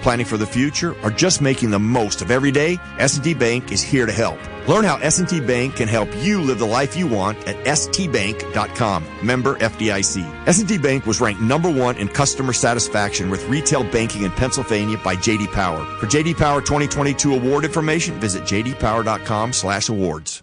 planning for the future, or just making the most of every day, S&T Bank is here to help. Learn how S&T Bank can help you live the life you want at stbank.com. Member FDIC. S&T Bank was ranked #1 in customer satisfaction with retail banking in Pennsylvania by J.D. Power. For J.D. Power 2022 award information, visit jdpower.com/awards.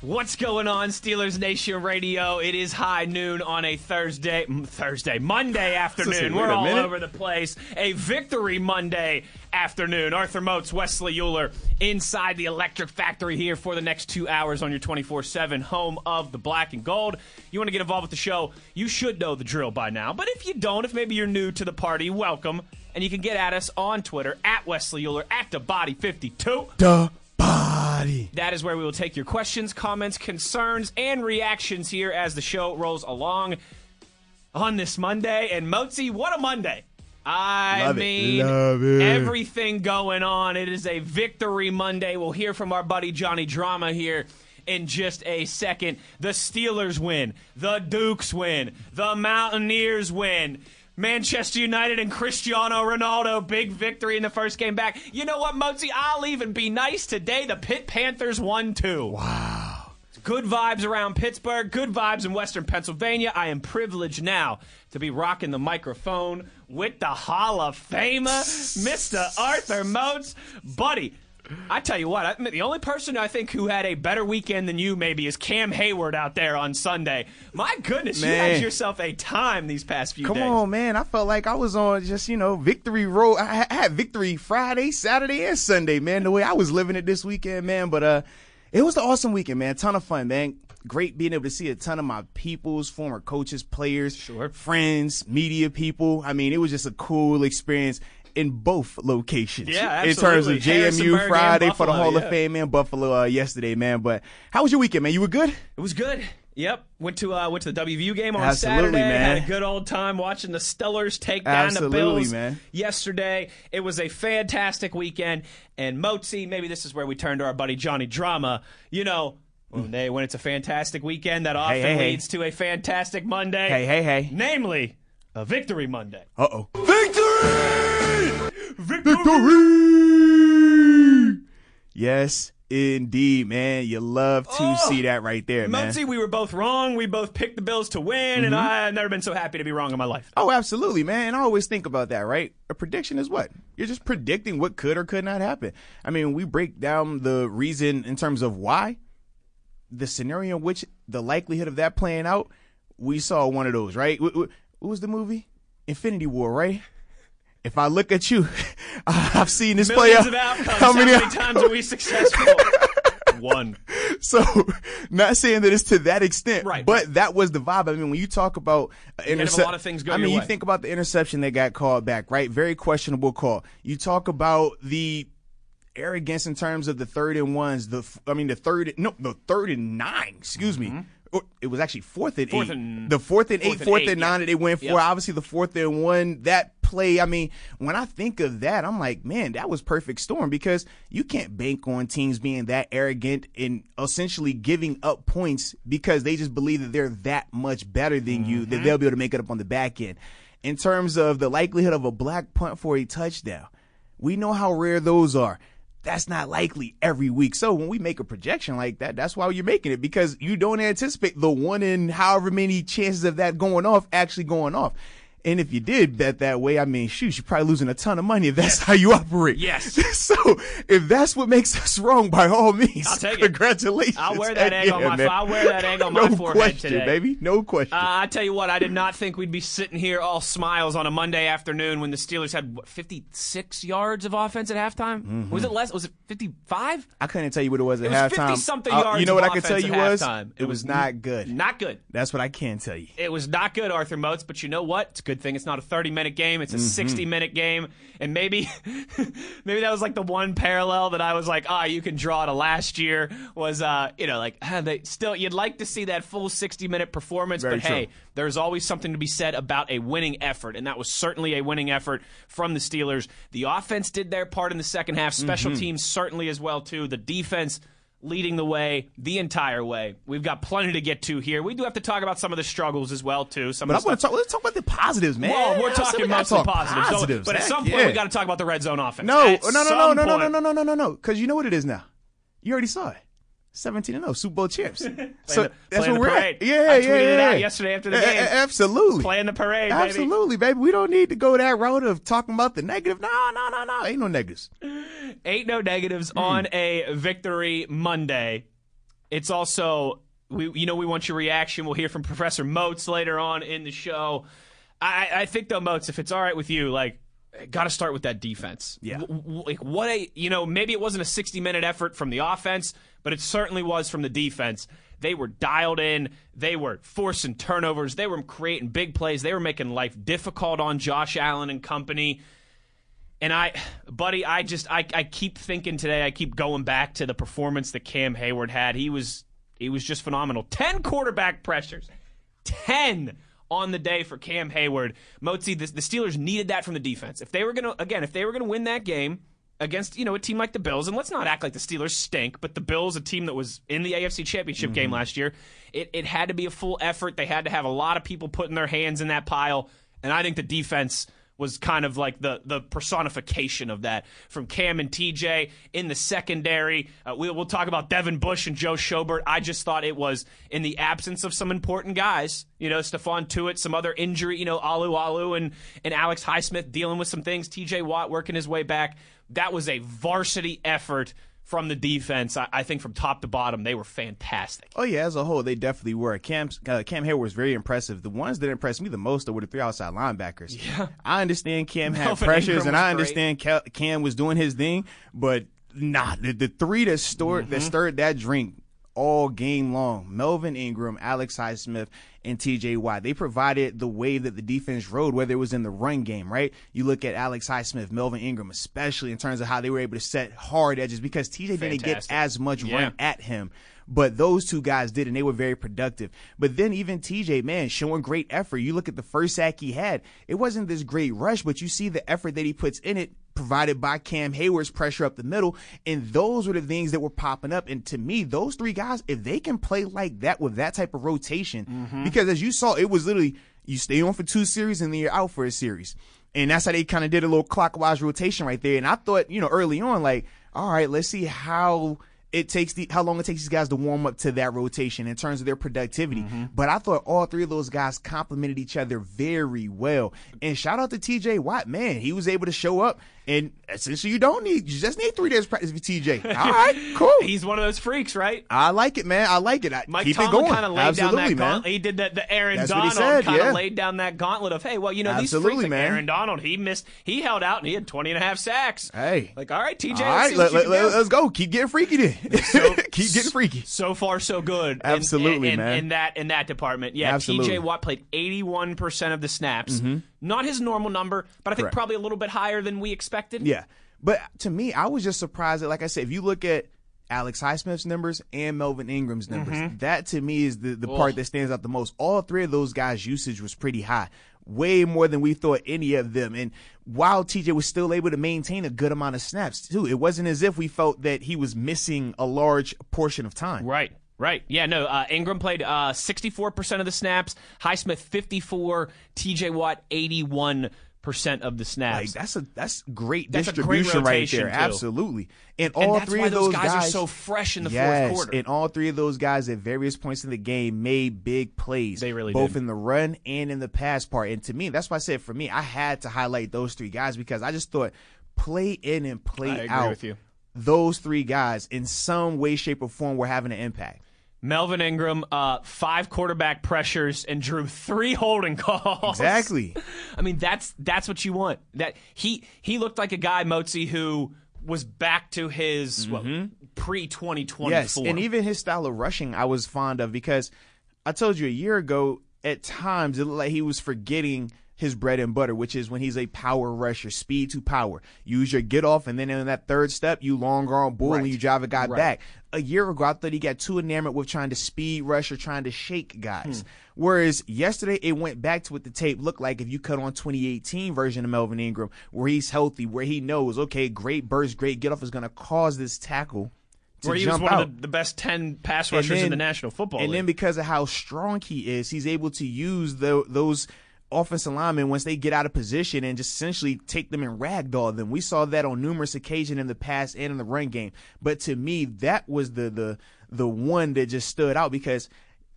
What's going on, Steelers Nation Radio? It is high noon on a Monday afternoon. We're all over the place. A victory Monday afternoon. Arthur Moats, Wesley Iuler, inside the Electric Factory here for the next 2 hours on your 24/7 home of the black and gold. You want to get involved with the show, you should know the drill by now. But if you don't, if maybe you're new to the party, welcome. And you can get at us on Twitter, at Wesley Iuler, at DaBody52. Duh. Body. That is where we will take your questions, comments, concerns, and reactions here as the show rolls along on this Monday. And Moatsy, what a Monday. I mean, everything going on. It is a victory Monday. We'll hear from our buddy Johnny Drama here in just a second. The Steelers win. The Dukes win. The Mountaineers win. Manchester United and Cristiano Ronaldo, big victory in the first game back. You know what, Moatsy? I'll even be nice today. The Pitt Panthers won, too. Wow. Good vibes around Pittsburgh. Good vibes in Western Pennsylvania. I am privileged now to be rocking the microphone with the Hall of Famer, Mr. Arthur Moats. Buddy, I tell you what, the only person I think who had a better weekend than you maybe is Cam Hayward out there on Sunday. My goodness, man. You had yourself a time these past few days. Come on, man. I felt like I was on just, victory road. I had victory Friday, Saturday, and Sunday, man, the way I was living it this weekend, man. But it was an awesome weekend, man. Ton of fun, man. Great being able to see a ton of my peoples, former coaches, players, friends, media people. I mean, it was just a cool experience. In both locations. Yeah, absolutely. In terms of JMU Friday for the Hall of Fame, man, Buffalo yesterday, man. But how was your weekend, man? You were good? It was good. Yep. Went to the WVU game on Saturday. Man. Had a good old time watching the Steelers take down the Bills yesterday. It was a fantastic weekend. And Moatsy, maybe this is where we turn to our buddy Johnny Drama. When it's a fantastic weekend, that often leads to a fantastic Monday. Namely, a victory Monday. Uh-oh. Victory! Victory! Yes, indeed, man. You love to see that right there, man. Moatsy, we were both wrong. We both picked the Bills to win, and I've never been so happy to be wrong in my life. Oh, absolutely, man. I always think about that, right? A prediction is what? You're just predicting what could or could not happen. I mean, we break down the reason in terms of why, the scenario in which the likelihood of that playing out, we saw one of those, right? What was the movie? Infinity War, right? If I look at you, I've seen this play out. How many times are we successful? One. So, not saying that it's to that extent, right, but that was the vibe. I mean, when you talk about interception, a lot of things go your way. You think about the interception that got called back, right? Very questionable call. You talk about the arrogance in terms of the 3rd and 1s. The 3rd and 9. Excuse me. It was actually 4th and 8. The 4th and 8, 4th and 9 that they went for. Yep. Obviously, the 4th and 1, that play, I mean, when I think of that, I'm like, man, that was perfect storm because you can't bank on teams being that arrogant and essentially giving up points because they just believe that they're that much better than you, that they'll be able to make it up on the back end. In terms of the likelihood of a block punt for a touchdown, we know how rare those are. That's not likely every week. So when we make a projection like that, that's why you're making it, because you don't anticipate the one in however many chances of that going off actually going off. And if you did bet that way, I mean, shoot, you're probably losing a ton of money if that's how you operate. Yes. So if that's what makes us wrong, by all means, I'll take it. Congratulations. I'll wear that egg on my forehead question, today, baby. No question. I tell you what, I did not think we'd be sitting here all smiles on a Monday afternoon when the Steelers had what, 56 yards of offense at halftime. Mm-hmm. Was it less? Was it 55? I couldn't tell you what it was at halftime. It was 50 something yards. You know what I could tell you was? It was not good. Not good. That's what I can tell you. It was not good, Arthur Moats. But you know what? It's good thing it's not a 30-minute game. It's a 60-minute game. And maybe that was like the one parallel that I was like, you can draw to last year was, they still, you'd like to see that full 60-minute performance. Very but true. Hey, there's always something to be said about a winning effort. And that was certainly a winning effort from the Steelers. The offense did their part in the second half. Special teams certainly as well, too. The defense leading the way the entire way. We've got plenty to get to here. We do have to talk about some of the struggles as well, too. Let's talk about the positives, man. Well, we're talking mostly positives. But at some point, we got to talk about the red zone offense. No. Because you know what it is now. You already saw it. 17-0, Super Bowl champs. So that's what we're at. I tweeted it out yesterday after the game. Absolutely. Playing the parade, baby. Absolutely, baby. We don't need to go that road of talking about the negative. No. Ain't no negatives. Ain't no negatives on a Victory Monday. It's also, we want your reaction. We'll hear from Professor Moats later on in the show. I think, though, Moats, if it's all right with you, like, got to start with that defense. Yeah. Maybe it wasn't a 60-minute effort from the offense, but it certainly was from the defense. They were dialed in. They were forcing turnovers. They were creating big plays. They were making life difficult on Josh Allen and company. And I keep thinking today, I keep going back to the performance that Cam Hayward had. He was just phenomenal. 10 quarterback pressures. 10 on the day for Cam Hayward. Motsy, the Steelers needed that from the defense. If they were going to win that game against, a team like the Bills, and let's not act like the Steelers stink, but the Bills, a team that was in the AFC Championship game last year, it had to be a full effort. They had to have a lot of people putting their hands in that pile, and I think the defense was kind of like the personification of that. From Cam and T.J. in the secondary. We'll talk about Devin Bush and Joe Schobert. I just thought it was, in the absence of some important guys, Stephon Tuitt, some other injury, Alualu and Alex Highsmith dealing with some things, T.J. Watt working his way back. That was a varsity effort from the defense. I think from top to bottom, they were fantastic. Oh, yeah, as a whole, they definitely were. Cam Hayward was very impressive. The ones that impressed me the most were the three outside linebackers. Yeah. I understand Cam had pressures, and I understand Cam was doing his thing, but the three that stirred that drink all game long, Melvin Ingram, Alex Highsmith, and T.J. Watt, they provided the wave that the defense rode, whether it was in the run game, right? You look at Alex Highsmith, Melvin Ingram, especially in terms of how they were able to set hard edges because T.J. didn't get as much run at him. But those two guys did, and they were very productive. But then even T.J., man, showing great effort. You look at the first sack he had. It wasn't this great rush, but you see the effort that he puts in it, provided by Cam Hayward's pressure up the middle. And those were the things that were popping up. And to me, those three guys, if they can play like that with that type of rotation, because as you saw, it was literally you stay on for two series and then you're out for a series. And that's how they kind of did a little clockwise rotation right there. And I thought, early on, like, all right, let's see how long it takes these guys to warm up to that rotation in terms of their productivity. But I thought all three of those guys complemented each other very well. And shout out to T.J. Watt, man. He was able to show up. And essentially, you just need 3 days practice for T.J. All right, cool. He's one of those freaks, right? I like it, man. I like it. Mike Tomlin kind of laid down that gauntlet. He did the Aaron Donald kind of laid down that gauntlet of, hey, well, these freaks, like Aaron Donald, he held out and he had 20 and a half sacks. Hey. Like, all right, T.J., let's go. Keep getting freaky then. Keep getting freaky. So far, so good. Absolutely, man. In that department. Yeah, T.J. Watt played 81% of the snaps. Not his normal number, but I think probably a little bit higher than we expected. Yeah. But to me, I was just surprised that, like I said, if you look at Alex Highsmith's numbers and Melvin Ingram's numbers, that to me is the part that stands out the most. All three of those guys' usage was pretty high, way more than we thought any of them. And while TJ was still able to maintain a good amount of snaps, too, it wasn't as if we felt that he was missing a large portion of time. Right. Yeah, no, Ingram played 64% of the snaps, Highsmith 54%, T.J. Watt 81%. percent of the snaps. Like, that's great distribution right there. Too. Absolutely. And all three of those guys are so fresh in the fourth quarter. And all three of those guys at various points in the game made big plays. They really both did. In the run and in the pass part. And to me, that's why I said for me, I had to highlight those three guys because I just thought play in and play out. I agree with you. Those three guys in some way, shape, or form were having an impact. Melvin Ingram, 5 quarterback pressures and drew 3 holding calls. Exactly. I mean, that's what you want. That he looked like a guy, Moatsy, who was back to his pre-2020 form. And even his style of rushing I was fond of because I told you a year ago at times it looked like he was forgetting his bread and butter, which is when he's a power rusher, speed to power. Use your get off, and then in that third step, you long arm bull and you drive a guy back. A year ago, I thought he got too enamored with trying to speed rush or trying to shake guys. Whereas yesterday, it went back to what the tape looked like if you cut on 2018 version of Melvin Ingram, where he's healthy, where he knows, okay, great burst, great get off is going to cause this tackle. Where he was one of the best 10 pass rushers in the National Football League. And then because of how strong he is, he's able to use those offensive linemen once they get out of position and just essentially take them and ragdoll them. We saw that on numerous occasions in the pass and in the run game. But to me, that was the one that just stood out because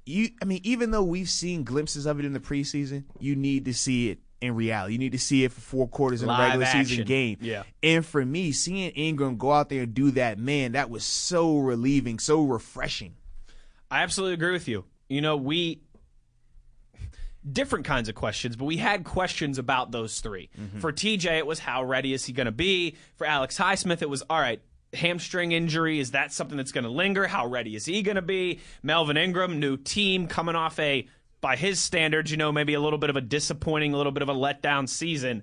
even though we've seen glimpses of it in the preseason, you need to see it in reality. You need to see it for 4 quarters in a regular season game. Yeah. And for me, seeing Ingram go out there and do that, man, that was so relieving, so refreshing. I absolutely agree with you. Different kinds of questions, but we had questions about those three. For TJ, it was how ready is he going to be? For Alex Highsmith, it was, all right, hamstring injury, is that something that's going to linger? How ready is he going to be? Melvin Ingram, new team, coming off by his standards, maybe a little bit of a disappointing, a little bit of a letdown season.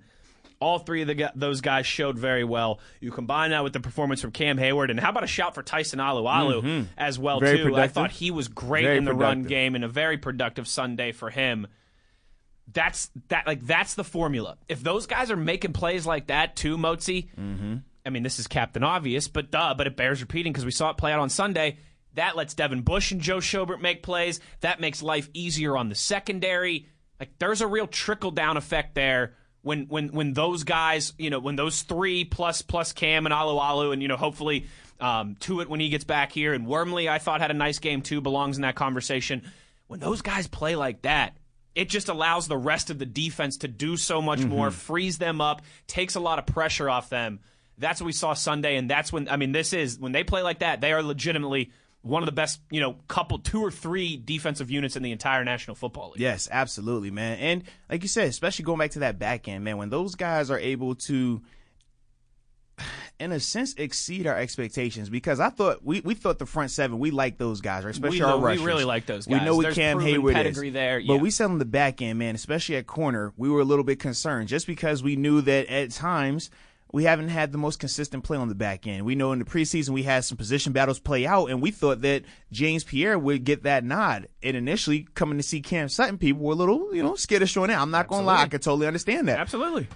All three of those guys showed very well. You combine that with the performance from Cam Hayward, and how about a shout for Tyson Alualu as well, very too. Productive. I thought he was great in the run game and a very productive Sunday for him. That's the formula. If those guys are making plays like that too, Moatsy, I mean, this is Captain Obvious, but it bears repeating because we saw it play out on Sunday. That lets Devin Bush and Joe Schobert make plays. That makes life easier on the secondary. Like, there's a real trickle-down effect there when those guys, when those three plus Cam and Alualu and, hopefully Tuitt when he gets back here. And Wormley, I thought, had a nice game too, belongs in that conversation. When those guys play like that, it just allows the rest of the defense to do so much more, frees them up, takes a lot of pressure off them. That's what we saw Sunday, and that's when they play like that, they are legitimately one of the best, couple 2 or 3 defensive units in the entire National Football League. Yes, absolutely, man. And like you said, especially going back to that back end, man, when those guys are able to, in a sense, exceed our expectations, because I thought we thought the front seven, we like those guys, right? Especially our rushers. We really like those guys. We know what Cam Hayward is there, but we said on the back end, man, especially at corner, we were a little bit concerned just because we knew that at times we haven't had the most consistent play on the back end. We know in the preseason we had some position battles play out, and we thought that James Pierre would get that nod. And initially, coming to see Cam Sutton, people were a little, scared of showing out. I'm not going to lie, I could totally understand that. Absolutely.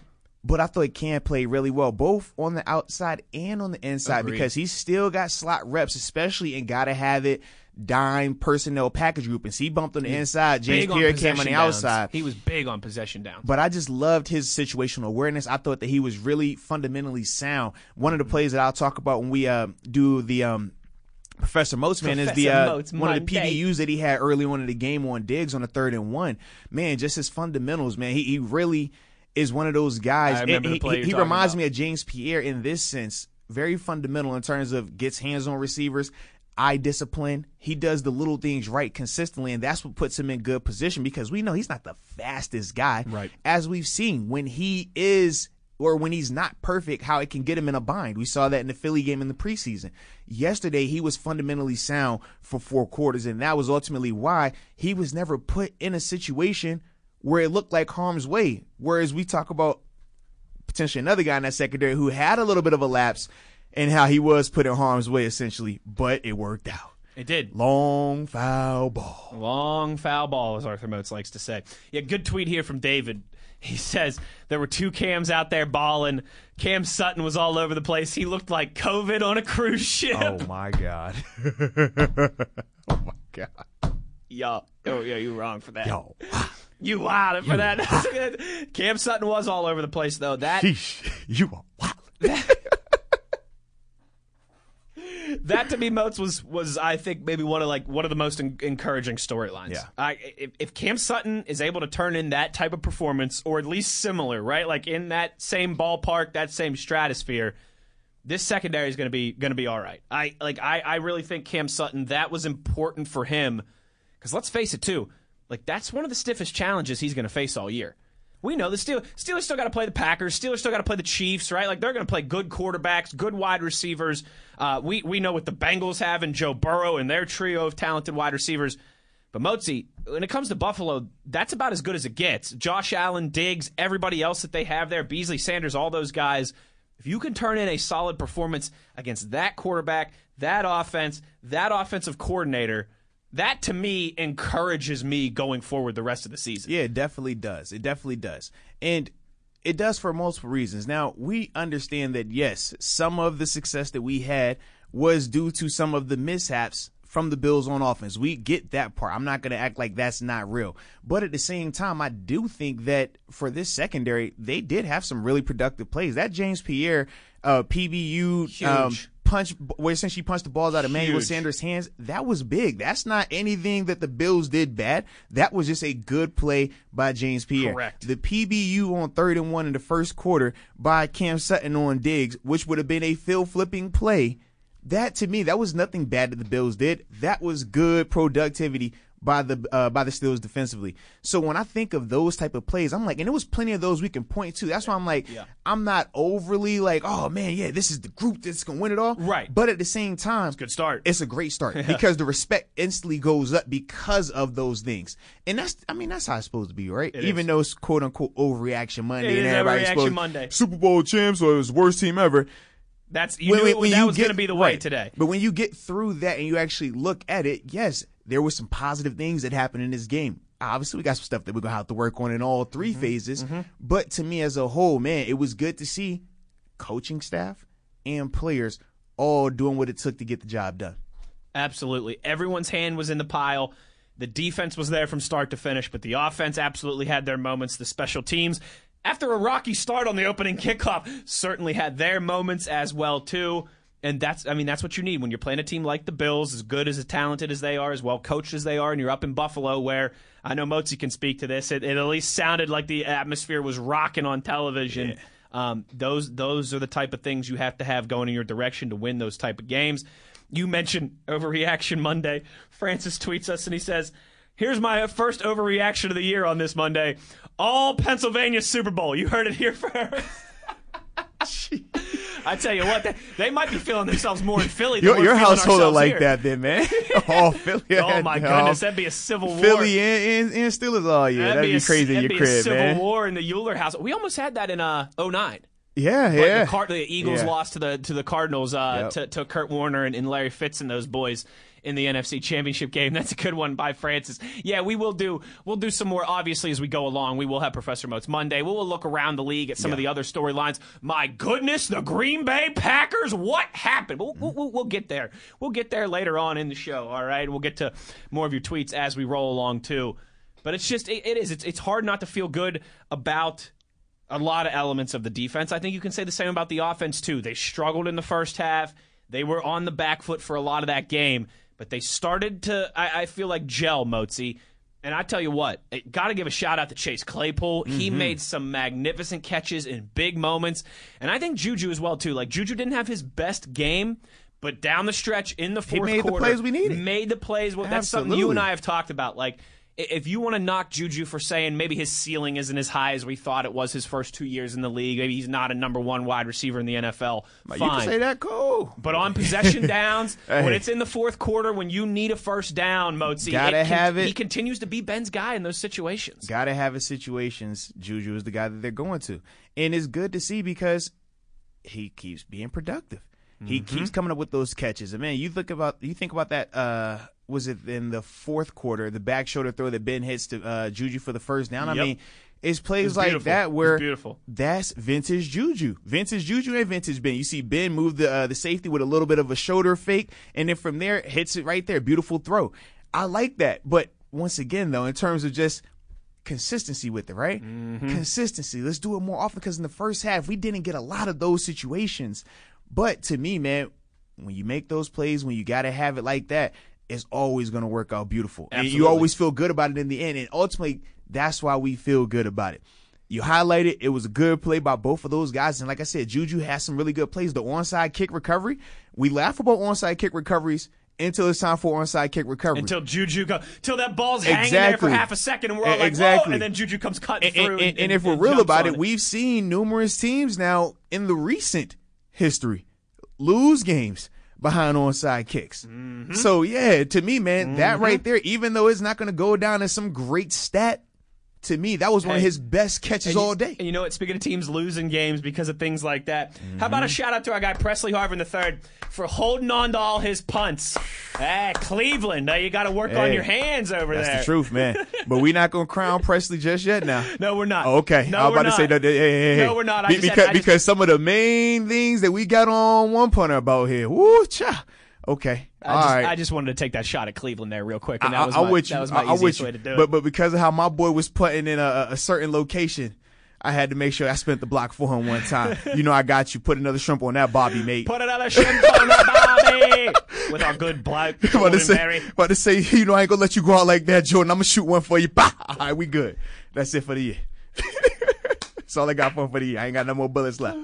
But I thought Cam played really well, both on the outside and on the inside, because he still got slot reps, especially in gotta have it dime personnel package group. And he bumped on the inside. James Pierre came on the outside. He was big on possession downs. But I just loved his situational awareness. I thought that he was really fundamentally sound. One of the plays that I'll talk about when we do the Professor Moats, man, is the one of the PBUs that he had early on in the game on Diggs on the 3rd and 1. Man, just his fundamentals, man. He really is one of those guys. And he reminds me of James Pierre in this sense. Very fundamental in terms of gets hands on receivers, eye discipline. He does the little things right consistently, and that's what puts him in good position because we know he's not the fastest guy. Right. As we've seen, when he is or when he's not perfect, how it can get him in a bind. We saw that in the Philly game in the preseason. Yesterday, he was fundamentally sound for 4 quarters, and that was ultimately why he was never put in a situation where it looked like harm's way. Whereas we talk about potentially another guy in that secondary who had a little bit of a lapse and how he was put in harm's way, essentially, but it worked out. It did. Long foul ball. Long foul ball, as Arthur Moats likes to say. Yeah, good tweet here from David. He says there were 2 Cams out there balling. Cam Sutton was all over the place. He looked like COVID on a cruise ship. Oh, my God. Oh, my God. Yo. Oh, yeah, you were wrong for that. Yo. You wild for that. That's good. Cam Sutton was all over the place, though. That sheesh, you are wild. That to me, Moats, was I think maybe one of the most encouraging storylines. Yeah. If Cam Sutton is able to turn in that type of performance, or at least similar, right? Like in that same ballpark, that same stratosphere, this secondary is gonna be all right. I really think Cam Sutton, that was important for him, because let's face it too, like that's one of the stiffest challenges he's gonna face all year. We know the Steelers still got to play the Packers. Steelers still got to play the Chiefs, right? Like they're going to play good quarterbacks, good wide receivers. We know what the Bengals have in Joe Burrow and their trio of talented wide receivers. But Moatsy, when it comes to Buffalo, that's about as good as it gets. Josh Allen, Diggs, everybody else that they have there, Beasley, Sanders, all those guys. If you can turn in a solid performance against that quarterback, that offense, that offensive coordinator, that, to me, encourages me going forward the rest of the season. Yeah, it definitely does. It definitely does. And it does for multiple reasons. Now, we understand that, yes, some of the success that we had was due to some of the mishaps from the Bills on offense. We get that part. I'm not going to act like that's not real. But at the same time, I do think that for this secondary, they did have some really productive plays. That James Pierre, PBU, huge. Since she punched the balls out of Emmanuel Sanders' hands, that was big. That's not anything that the Bills did bad. That was just a good play by James Pierre. Correct. The PBU on 3rd and 1 in the first quarter by Cam Sutton on Diggs, which would have been a field flipping play. That to me, that was nothing bad that the Bills did. That was good productivity by the Steelers defensively. So when I think of those type of plays, I'm like, and there was plenty of those we can point to. That's why I'm like, yeah. I'm not overly like, oh man, yeah, this is the group that's going to win it all. Right. But at the same time, it's a good start. It's a great start because the respect instantly goes up because of those things. And that's how it's supposed to be, right? Even though it's quote unquote overreaction Monday. It is overreaction Monday. Super Bowl champs, so it was the worst team ever. That was going to be the way today. But when you get through that and you actually look at it, yes, there were some positive things that happened in this game. Obviously, we got some stuff that we're going to have to work on in all three phases. Mm-hmm. But to me as a whole, man, it was good to see coaching staff and players all doing what it took to get the job done. Absolutely. Everyone's hand was in the pile. The defense was there from start to finish, but the offense absolutely had their moments. The special teams, after a rocky start on the opening kickoff, certainly had their moments as well, too. And that's what you need when you're playing a team like the Bills, as good, as talented as they are, as well coached as they are, and you're up in Buffalo where, I know Moatsy can speak to this, it at least sounded like the atmosphere was rocking on television. Yeah. Those are the type of things you have to have going in your direction to win those type of games. You mentioned Overreaction Monday. Francis tweets us and he says, here's my first overreaction of the year on this Monday. All Pennsylvania Super Bowl. You heard it here first. I tell you what, they might be feeling themselves more in Philly than your household are like here. That, then, man. All Philly. Oh my goodness, that'd be a civil war. Philly and Steelers all year. That'd be crazy. That'd in your crib, a civil man. War in the Iuler house. We almost had that in 2009. Yeah, but yeah. The Eagles lost to the Cardinals to Kurt Warner and Larry Fitz and those boys in the NFC Championship game. That's a good one by Francis. Yeah, we'll do some more, obviously, as we go along. We will have Professor Moats Monday. We'll look around the league at some of the other storylines. My goodness, the Green Bay Packers, what happened? We'll get there. We'll get there later on in the show, all right? We'll get to more of your tweets as we roll along, too. But it's just, it is. It's hard not to feel good about a lot of elements of the defense. I think you can say the same about the offense, too. They struggled in the first half. They were on the back foot for a lot of that game. But they started to, I feel like, gel, Moatsy. And I tell you what, got to give a shout-out to Chase Claypool. Mm-hmm. He made some magnificent catches in big moments. And I think Juju as well, too. Like, Juju didn't have his best game, but down the stretch in the fourth quarter. He made the plays we needed. Made the plays. Well, that's something you and I have talked about. Like, if you want to knock Juju for saying maybe his ceiling isn't as high as we thought it was his first 2 years in the league, maybe he's not a number one wide receiver in the NFL, fine. You can say that, cool. But on possession downs, when it's in the fourth quarter, when you need a first down, Moatsy, he continues to be Ben's guy in those situations. Gotta have his situations. Juju is the guy that they're going to. And it's good to see because he keeps being productive. He keeps coming up with those catches. And, man, you think about that was it in the fourth quarter, the back shoulder throw that Ben hits to Juju for the first down? Yep. I mean, it's plays it's like beautiful. That where that's vintage Juju. Vintage Juju and vintage Ben. You see Ben move the safety with a little bit of a shoulder fake, and then from there, hits it right there. Beautiful throw. I like that. But once again, though, in terms of just consistency with it, right? Mm-hmm. Consistency. Let's do it more often, because in the first half, we didn't get a lot of those situations. But to me, man, when you make those plays, when you got to have it like that, it's always going to work out beautiful. Absolutely. And you always feel good about it in the end. And ultimately, that's why we feel good about it. You highlighted, it was a good play by both of those guys. And like I said, Juju has some really good plays. The onside kick recovery, we laugh about onside kick recoveries until it's time for onside kick recovery. Until Juju goes, till that ball's hanging there for half a second and we're all like, whoa, and then Juju comes cutting through. And if we're real about it, we've seen numerous teams now in the recent history lose games behind onside kicks. Mm-hmm. So, yeah, to me, man, mm-hmm. that right there, even though it's not going to go down as some great stat, to me, that was one of his best catches all day. And you know what? Speaking of teams losing games because of things like that, mm-hmm. how about a shout-out to our guy Presley Harvin III for holding on to all his punts? Ah, Cleveland, now you got to work on your hands over there. That's the truth, man. But we're not going to crown Presley just yet now. No, we're not. Okay. No, I was about to say, no, we're not. Because some of the main things that we got on one punter about here. Woo, cha. Okay. I just wanted to take that shot at Cleveland there real quick, and that was my easiest way to do it. But because of how my boy was putting in a certain location, I had to make sure I spent the block for him one time. You know I got you. Put another shrimp on that Bobby, mate. Put another shrimp on that Bobby with our good bloke. About to say, you know I ain't gonna let you go out like that, Jordan. I'm gonna shoot one for you. Bah! All right, we good. That's it for the year. That's all I got for the year. I ain't got no more bullets left.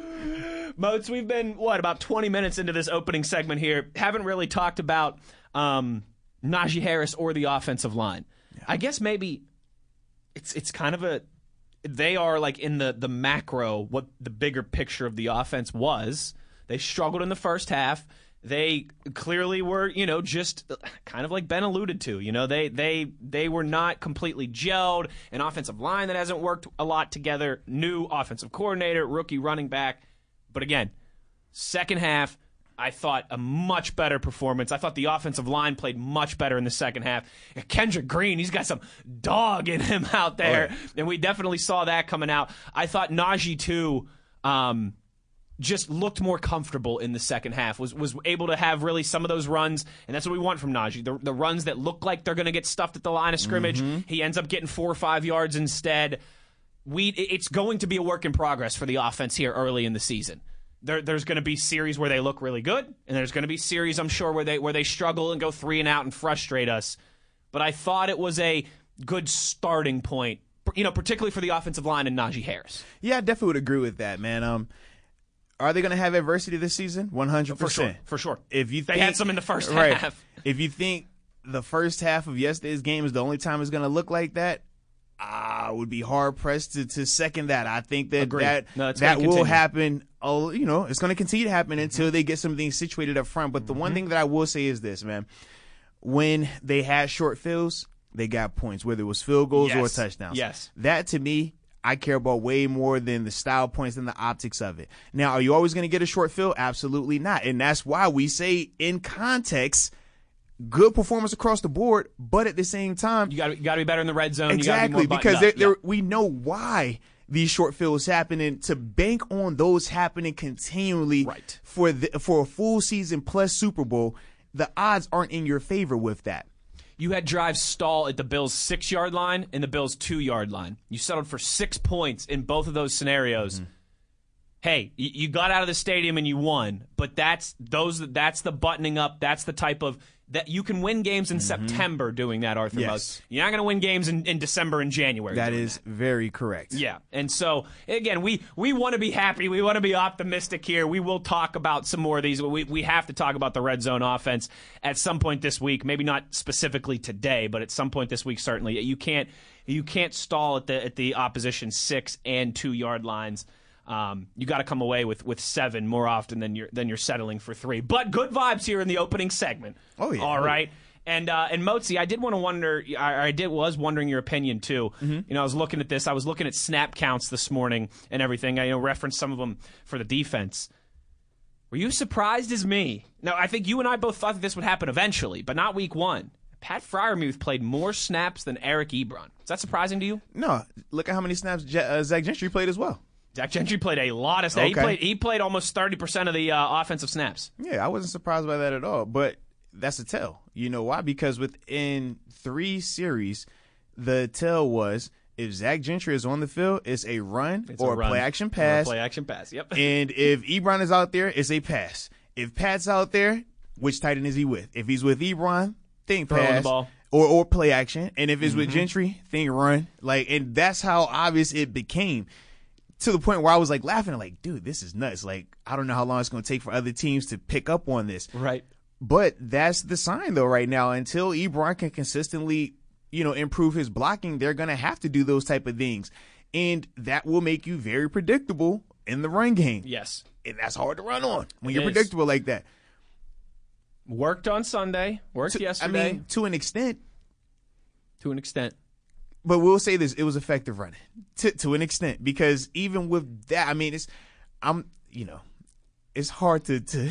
Moats, we've been, about 20 minutes into this opening segment here. Haven't really talked about Najee Harris or the offensive line. Yeah. I guess maybe it's kind of they are like in the macro, what the bigger picture of the offense was. They struggled in the first half. They clearly were, just kind of like Ben alluded to. They were not completely gelled. An offensive line that hasn't worked a lot together. New offensive coordinator, rookie running back. But again, second half, I thought a much better performance. I thought the offensive line played much better in the second half. And Kendrick Green, he's got some dog in him out there. Oh, yeah. And we definitely saw that coming out. I thought Najee, too, just looked more comfortable in the second half, was able to have really some of those runs, and that's what we want from Najee, the runs that look like they're going to get stuffed at the line of scrimmage. Mm-hmm. He ends up getting 4 or 5 yards instead. It's going to be a work in progress for the offense here early in the season. There's going to be series where they look really good, and there's going to be series, I'm sure, where they struggle and go three and out and frustrate us. But I thought it was a good starting point, particularly for the offensive line and Najee Harris. Yeah, I definitely would agree with that, man. Are they going to have adversity this season? 100%. For sure. If you think, they had some in the first half. If you think the first half of yesterday's game is the only time it's going to look like that, I would be hard-pressed to second that. I think that will happen. It's going to continue to happen until they get some things situated up front. But the one thing that I will say is this, man. When they had short fields, they got points, whether it was field goals or touchdowns. Yes. That, to me, I care about way more than the style points and the optics of it. Now, are you always going to get a short field? Absolutely not. And that's why we say, in context, good performance across the board, but at the same time, you got to be better in the red zone. Exactly, we know why these short fields happen, and to bank on those happening continually for a full season plus Super Bowl, the odds aren't in your favor with that. You had drives stall at the Bills' 6-yard line and the Bills' 2-yard line. You settled for 6 points in both of those scenarios. Mm-hmm. Hey, you got out of the stadium and you won, but that's the buttoning up. That's the type of that you can win games in September doing that, Arthur Moats. You're not going to win games in December and January. That is very correct. Yeah, and so, again, we want to be happy. We want to be optimistic here. We will talk about some more of these. We have to talk about the red zone offense at some point this week, maybe not specifically today, but at some point this week, certainly. You can't stall at the opposition 6- and 2-yard lines. You got to come away with 7 more often than you're settling for 3. But good vibes here in the opening segment. Oh yeah. All right. And Moatsy, I did want to wonder. I was wondering your opinion too. Mm-hmm. I was looking at this. I was looking at snap counts this morning and everything. I referenced some of them for the defense. Were you surprised as me? No, I think you and I both thought that this would happen eventually, but not week one. Pat Fryermuth played more snaps than Eric Ebron. Is that surprising to you? No. Look at how many snaps Zach Gentry played as well. Zach Gentry played a lot of snaps. Okay. He played almost 30% of the offensive snaps. Yeah, I wasn't surprised by that at all. But that's a tell. You know why? Because within three series, the tell was if Zach Gentry is on the field, it's a run or a play-action pass. Play-action pass, yep. And if Ebron is out there, it's a pass. If Pat's out there, which tight end is he with? If he's with Ebron, think pass. Throwing the ball. Or play action. And if it's with Gentry, think run. And that's how obvious it became, to the point where I was laughing, dude, this is nuts. I don't know how long it's going to take for other teams to pick up on this. Right. But that's the sign, though, right now. Until Ebron can consistently, improve his blocking, they're going to have to do those type of things. And that will make you very predictable in the run game. Yes. And that's hard to run on when you're predictable like that. Worked on Sunday. Worked yesterday. I mean, to an extent. To an extent. But we'll say this: it was effective running to an extent, because even with that, I mean, it's hard to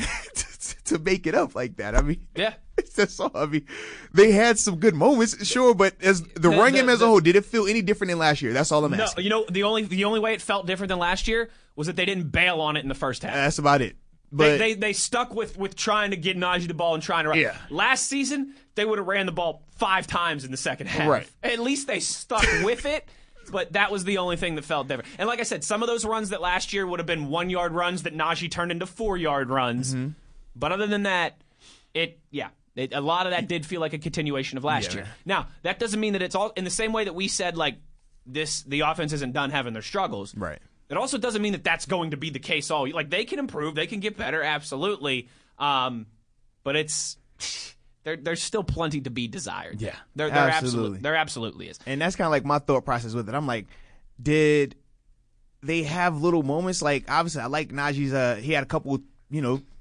make it up like that. I mean, yeah, that's all. I mean, they had some good moments, sure, but as the run game as a whole, did it feel any different than last year? That's all I'm asking. No, the only way it felt different than last year was that they didn't bail on it in the first half. That's about it. But they stuck with trying to get Najee the ball and trying to run. Yeah. Last season, they would have ran the ball 5 times in the second half. Right. At least they stuck with it, but that was the only thing that felt different. And like I said, some of those runs that last year would have been 1-yard runs that Najee turned into 4-yard runs. Mm-hmm. But other than that, a lot of that did feel like a continuation of last year. Man. Now, that doesn't mean that it's all in the same way that we said, the offense isn't done having their struggles. Right. It also doesn't mean that that's going to be the case all year. They can improve. They can get better, absolutely. But there's still plenty to be desired. Yeah, there absolutely is. And that's kind of my thought process with it. I'm like, did they have little moments? Obviously, I like Najee's. He had a couple,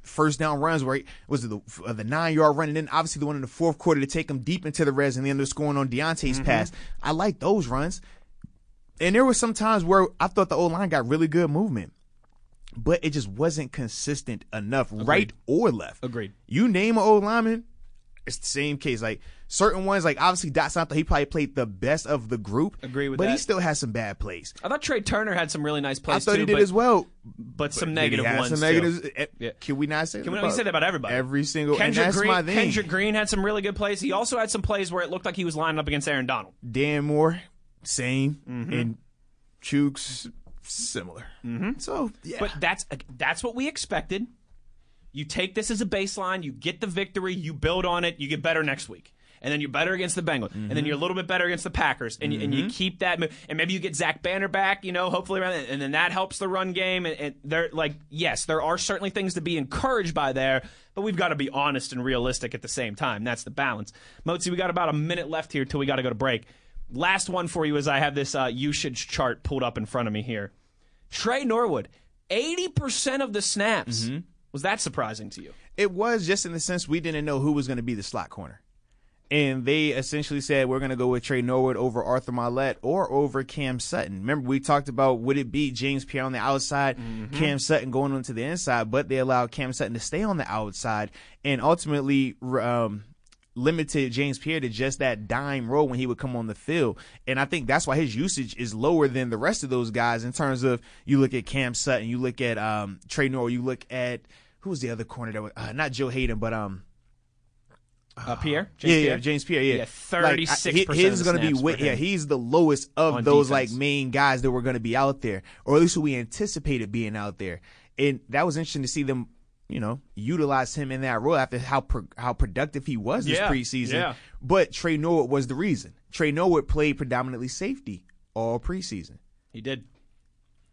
first down runs where it was the 9-yard run, and then obviously the one in the fourth quarter to take him deep into the res, and then they're scoring on Deontay's pass. I like those runs. And there were some times where I thought the O-line got really good movement, but it just wasn't consistent enough, right or left. Agreed. You name an O-lineman, it's the same case. Certain ones, obviously Dotson, he probably played the best of the group. Agree with that. But he still has some bad plays. I thought Trai Turner had some really nice plays, he did as well. But some negative ones, some negatives, too. Yeah. Can we not say that? Can we not say that about everybody? Every single. Kendrick Green had some really good plays. He also had some plays where it looked like he was lining up against Aaron Donald. Dan Moore. Same, and Chooks similar. So yeah, but that's what we expected. You take this as a baseline. You get the victory. You build on it. You get better next week, and then you're better against the Bengals, and then you're a little bit better against the Packers, and you keep that. And maybe you get Zach Banner back. Hopefully, around and then that helps the run game. And they're yes, there are certainly things to be encouraged by there, but we've got to be honest and realistic at the same time. That's the balance. Moatsy, we got about a minute left here till we got to go to break. Last one for you, as I have this usage chart pulled up in front of me here. Trey Norwood, 80% of the snaps. Was that surprising to you? It was, just in the sense we didn't know who was going to be the slot corner. And they essentially said, we're going to go with Trey Norwood over Arthur Mollett or over Cam Sutton. Remember, we talked about, would it be James Pierre on the outside, Cam Sutton going onto the inside, but they allowed Cam Sutton to stay on the outside and ultimately limited James Pierre to just that dime roll when he would come on the field. And I think that's why his usage is lower than the rest of those guys, in terms of, you look at Cam Sutton, you look at Trey Norwood, you look at, who was the other corner that was not Joe Hayden, but Pierre? James Pierre, yeah. 36% his going to be with, he's the lowest of those defense. Main guys that were going to be out there, or at least who we anticipated being out there. And that was interesting to see them utilize him in that role after how productive he was this preseason. Yeah. But Trey Norwood was the reason. Trey Norwood played predominantly safety all preseason. He did.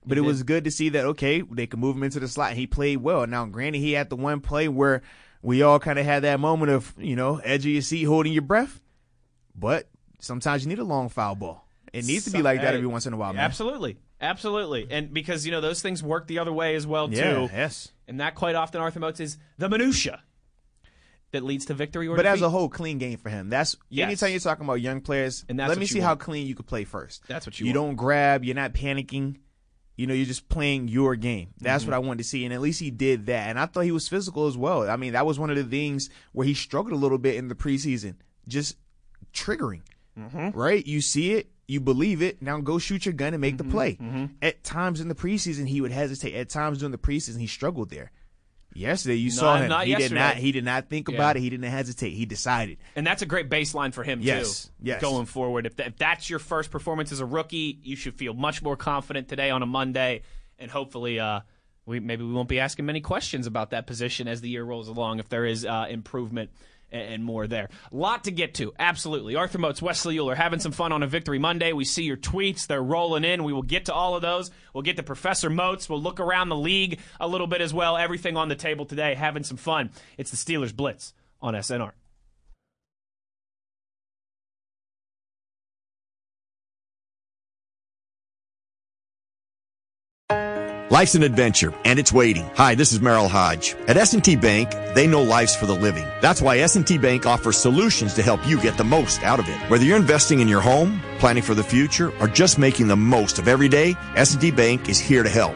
But it was good to see that, they could move him into the slot, and he played well. Now, granted, he had the one play where we all kind of had that moment of, edge of your seat, holding your breath. But sometimes you need a long foul ball. It needs to be like that every once in a while, man. Absolutely. Absolutely. And because, those things work the other way as well, too. Yeah, yes. And that quite often, Arthur Moats, is the minutia that leads to victory or defeat. But as a whole, clean game for him. That's anytime you're talking about young players, and let me see how clean you can play first. That's what you want. You don't grab. You're not panicking. You're just playing your game. That's what I wanted to see. And at least he did that. And I thought he was physical as well. I mean, that was one of the things where he struggled a little bit in the preseason. Just triggering. Right? You see it. You believe it. Now go shoot your gun and make the play. At times in the preseason, he would hesitate. At times during the preseason, he struggled there. Yesterday, you saw him. He did not think about it. He didn't hesitate. He decided. And that's a great baseline for him, too, going forward. If that's your first performance as a rookie, you should feel much more confident today on a Monday. And hopefully maybe we won't be asking many questions about that position as the year rolls along if there is improvement and more there. A lot to get to, absolutely. Arthur Moats, Wesley Iuler, having some fun on a Victory Monday. We see your tweets. They're rolling in. We will get to all of those. We'll get to Professor Moats. We'll look around the league a little bit as well. Everything on the table today, having some fun. It's the Steelers Blitz on SNR. Life's an adventure, and it's waiting. Hi, this is Merrill Hodge. At S&T Bank, they know life's for the living. That's why S&T Bank offers solutions to help you get the most out of it. Whether you're investing in your home, planning for the future, or just making the most of every day, S&T Bank is here to help.